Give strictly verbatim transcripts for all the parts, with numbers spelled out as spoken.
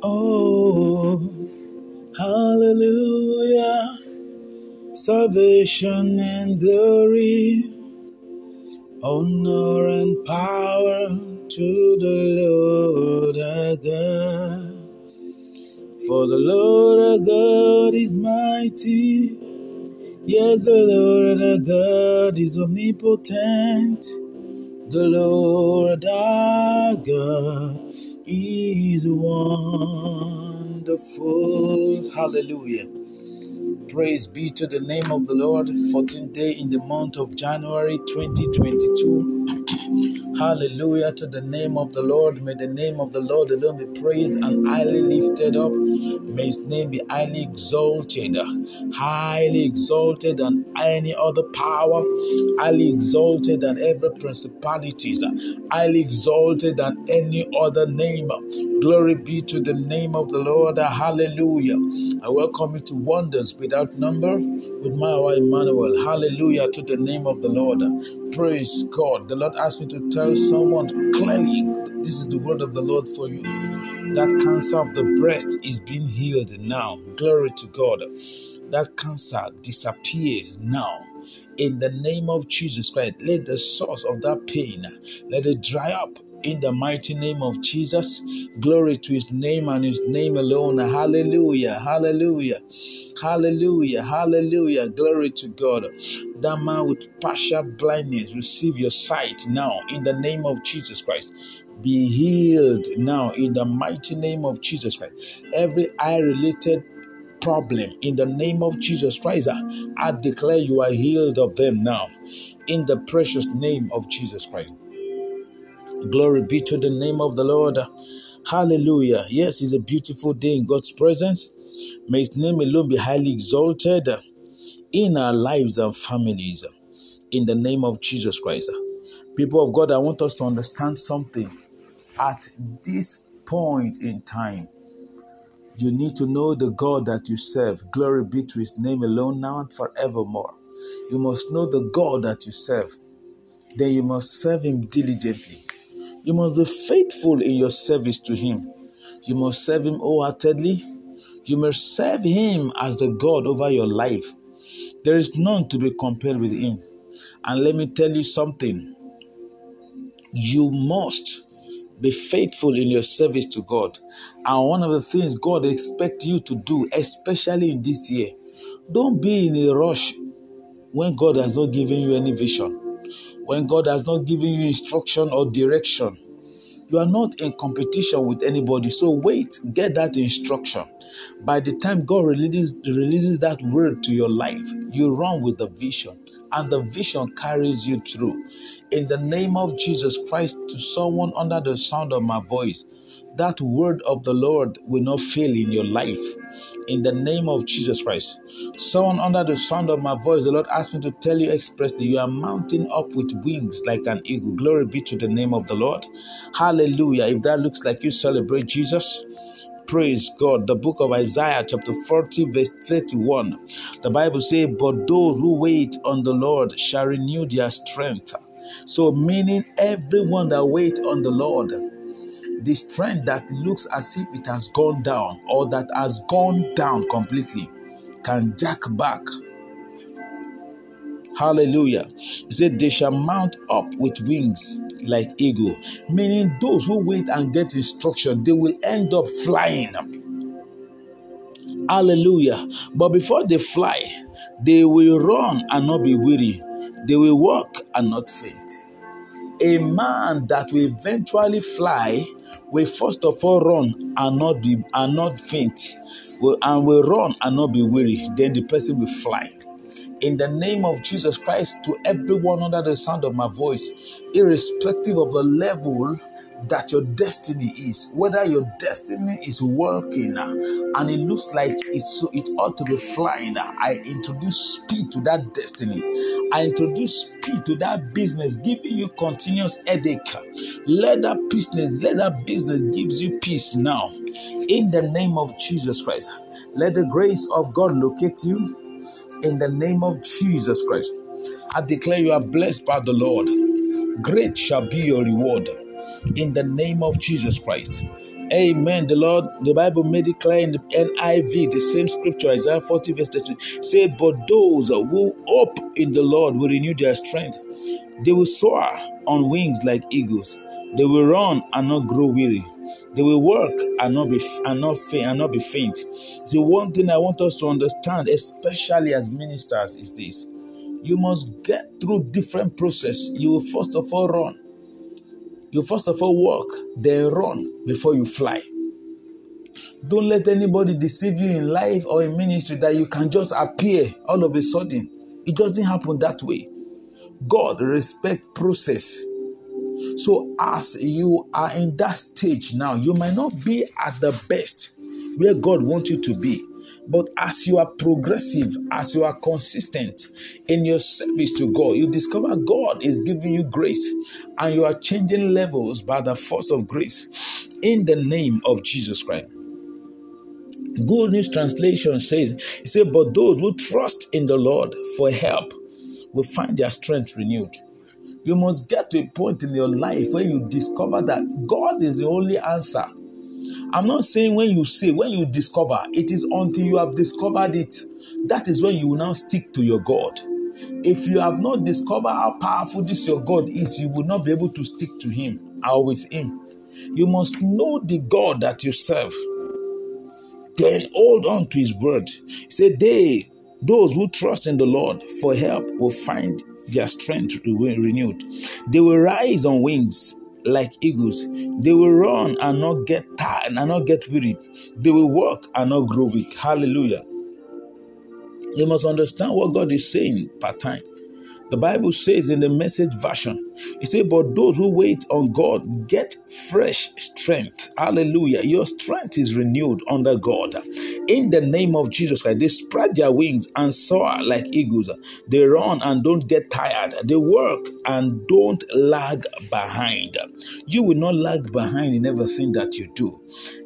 Oh, hallelujah, salvation and glory, honor and power to the Lord our God. For the Lord our God is mighty, yes, the Lord our God is omnipotent. The Lord our God is wonderful. Hallelujah. Praise be to the name of the Lord. fourteenth day in the month of January twenty twenty-two. Hallelujah to the name of the Lord. May the name of the Lord alone be praised and highly lifted up. May his name be highly exalted, highly exalted than any other power, highly exalted than every principality, highly exalted than any other name. Glory be to the name of the Lord. Hallelujah. I welcome you to Wonders Without Number with my wife Emmanuel. Hallelujah to the name of the Lord. Praise God. The Lord asked me to tell someone clearly, this is the word of the Lord for you. That cancer of the breast is being healed now. Glory to God. That cancer disappears now. In the name of Jesus Christ, let the source of that pain, let it dry up. In the mighty name of Jesus, glory to his name and his name alone. Hallelujah, hallelujah, hallelujah, hallelujah, glory to God. That man with partial blindness, receive your sight now in the name of Jesus Christ. Be healed now in the mighty name of Jesus Christ. Every eye-related problem in the name of Jesus Christ, I declare you are healed of them now in the precious name of Jesus Christ. Glory be to the name of the Lord. Hallelujah. Yes, it's a beautiful day in God's presence. May his name alone be highly exalted in our lives and families. In the name of Jesus Christ. People of God, I want us to understand something. At this point in time, you need to know the God that you serve. Glory be to his name alone now and forevermore. You must know the God that you serve. Then you must serve him diligently. You must be faithful in your service to him. You must serve him wholeheartedly. You must serve him as the God over your life. There is none to be compared with him. And let me tell you something. You must be faithful in your service to God. And one of the things God expects you to do, especially in this year, don't be in a rush when God has not given you any vision. When God has not given you instruction or direction, you are not in competition with anybody. So wait, get that instruction. By the time God releases, releases that word to your life, you run with the vision, and the vision carries you through. In the name of Jesus Christ, to someone under the sound of my voice, that word of the Lord will not fail in your life. In the name of Jesus Christ. Someone under the sound of my voice, the Lord asked me to tell you expressly, you are mounting up with wings like an eagle. Glory be to the name of the Lord. Hallelujah. If that looks like you, celebrate Jesus. Praise God. The book of Isaiah chapter forty verse thirty-one. The Bible says, but those who wait on the Lord shall renew their strength. So meaning everyone that wait on the Lord, the strength that looks as if it has gone down or that has gone down completely can jack back. Hallelujah. He said they shall mount up with wings like eagle. Meaning those who wait and get instruction, they will end up flying. Hallelujah. But before they fly, they will run and not be weary. They will walk and not faint. A man that will eventually fly will first of all run and not be and not faint, will, and will run and not be weary. Then the person will fly. In the name of Jesus Christ, to everyone under the sound of my voice, irrespective of the level that your destiny is, whether your destiny is walking and it looks like it's so it ought to be flying, I introduce speed to that destiny. I introduce speed to that business giving you continuous headache. Let that business, let that business gives you peace now. In the name of Jesus Christ, let the grace of God locate you. In the name of Jesus Christ, I declare you are blessed by the Lord. Great shall be your reward. In the name of Jesus Christ, Amen. The Lord, the Bible made it clear in the N I V, the same scripture, Isaiah forty verse thirty-two, say, but those who hope in the Lord will renew their strength. They will soar on wings like eagles. They will run and not grow weary. They will work and not be and not faint and not be faint. The one thing I want us to understand, especially as ministers, is this: you must get through different process. You will first of all run. You first of all walk, then run before you fly. Don't let anybody deceive you in life or in ministry that you can just appear all of a sudden. It doesn't happen that way. God respects process. So as you are in that stage now, you might not be at the best where God wants you to be. But as you are progressive, as you are consistent in your service to God, you discover God is giving you grace and you are changing levels by the force of grace in the name of Jesus Christ. Good News Translation says, it says, but those who trust in the Lord for help will find their strength renewed. You must get to a point in your life where you discover that God is the only answer. I'm not saying when you say, when you discover, it is until you have discovered it. That is when you will now stick to your God. If you have not discovered how powerful this your God is, you will not be able to stick to him or with him. You must know the God that you serve. Then hold on to his word. He said, they, those who trust in the Lord for help will find their strength renewed. They will rise on wings like eagles. They will run and not get tired and not get wearied. They will walk and not grow weak. Hallelujah. You must understand what God is saying part time. The Bible says in the Message version, it says, but those who wait on God get fresh strength. Hallelujah. Your strength is renewed under God. In the name of Jesus Christ, they spread their wings and soar like eagles. They run and don't get tired. They work and don't lag behind. You will not lag behind in everything that you do.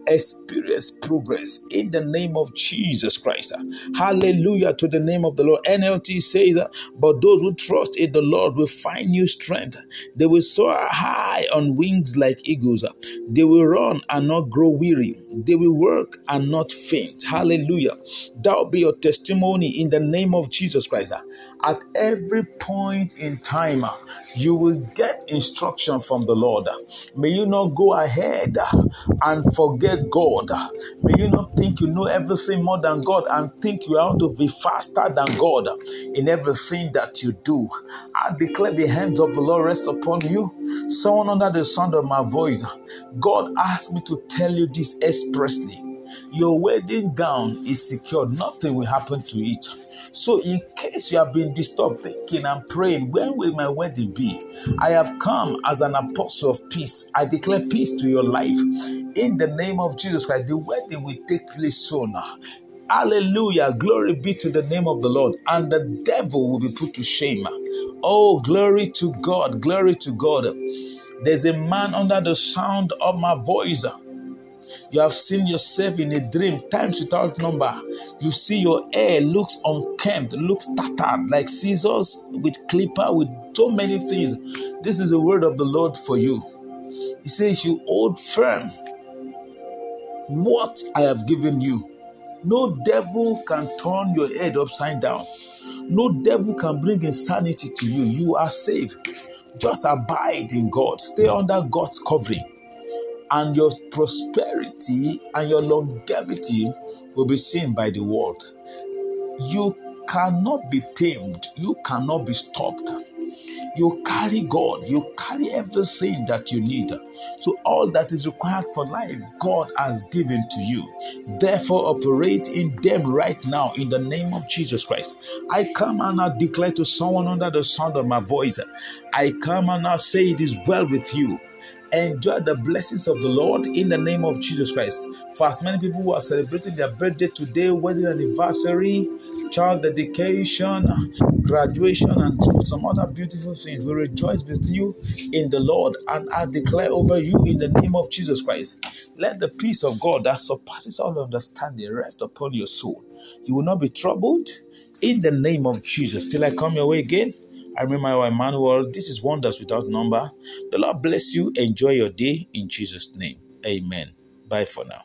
Experience progress in the name of Jesus Christ. Hallelujah to the name of the Lord. N L T says, but those who trust Trust in the Lord will find new strength. They will soar high on wings like eagles. They will run and not grow weary. They will work and not faint. Hallelujah. That will be your testimony in the name of Jesus Christ. At every point in time, you will get instruction from the Lord. May you not go ahead and forget God. May you not think you know everything more than God and think you ought to be faster than God in everything that you do. I declare the hands of the Lord rest upon you. Someone under the sound of my voice, God asked me to tell you this expressly. Your wedding gown is secured. Nothing will happen to it. So in case you have been disturbed thinking and praying, when will my wedding be? I have come as an apostle of peace. I declare peace to your life. In the name of Jesus Christ, the wedding will take place soon. Hallelujah. Glory be to the name of the Lord. And the devil will be put to shame. Oh, glory to God. Glory to God. There's a man under the sound of my voice. You have seen yourself in a dream, times without number. You see your hair looks unkempt, looks tattered, like scissors with clipper, with so many things. This is the word of the Lord for you. He says, you hold firm what I have given you. No devil can turn your head upside down. No devil can bring insanity to you. You are saved. Just abide in God. Stay under God's covering. And your prosperity and your longevity will be seen by the world. You cannot be tamed. You cannot be stopped. You carry God. You carry everything that you need. So all that is required for life, God has given to you. Therefore, operate in them right now in the name of Jesus Christ. I come and I declare to someone under the sound of my voice, I come and I say it is well with you. Enjoy the blessings of the Lord in the name of Jesus Christ. For as many people who are celebrating their birthday today, wedding anniversary, child dedication, graduation, and some other beautiful things, we rejoice with you in the Lord, and I declare over you in the name of Jesus Christ. Let the peace of God that surpasses all understanding rest upon your soul. You will not be troubled in the name of Jesus. Till I come your way again, I remember Emmanuel. This is Wonders Without Number. The Lord bless you. Enjoy your day in Jesus' name. Amen. Bye for now.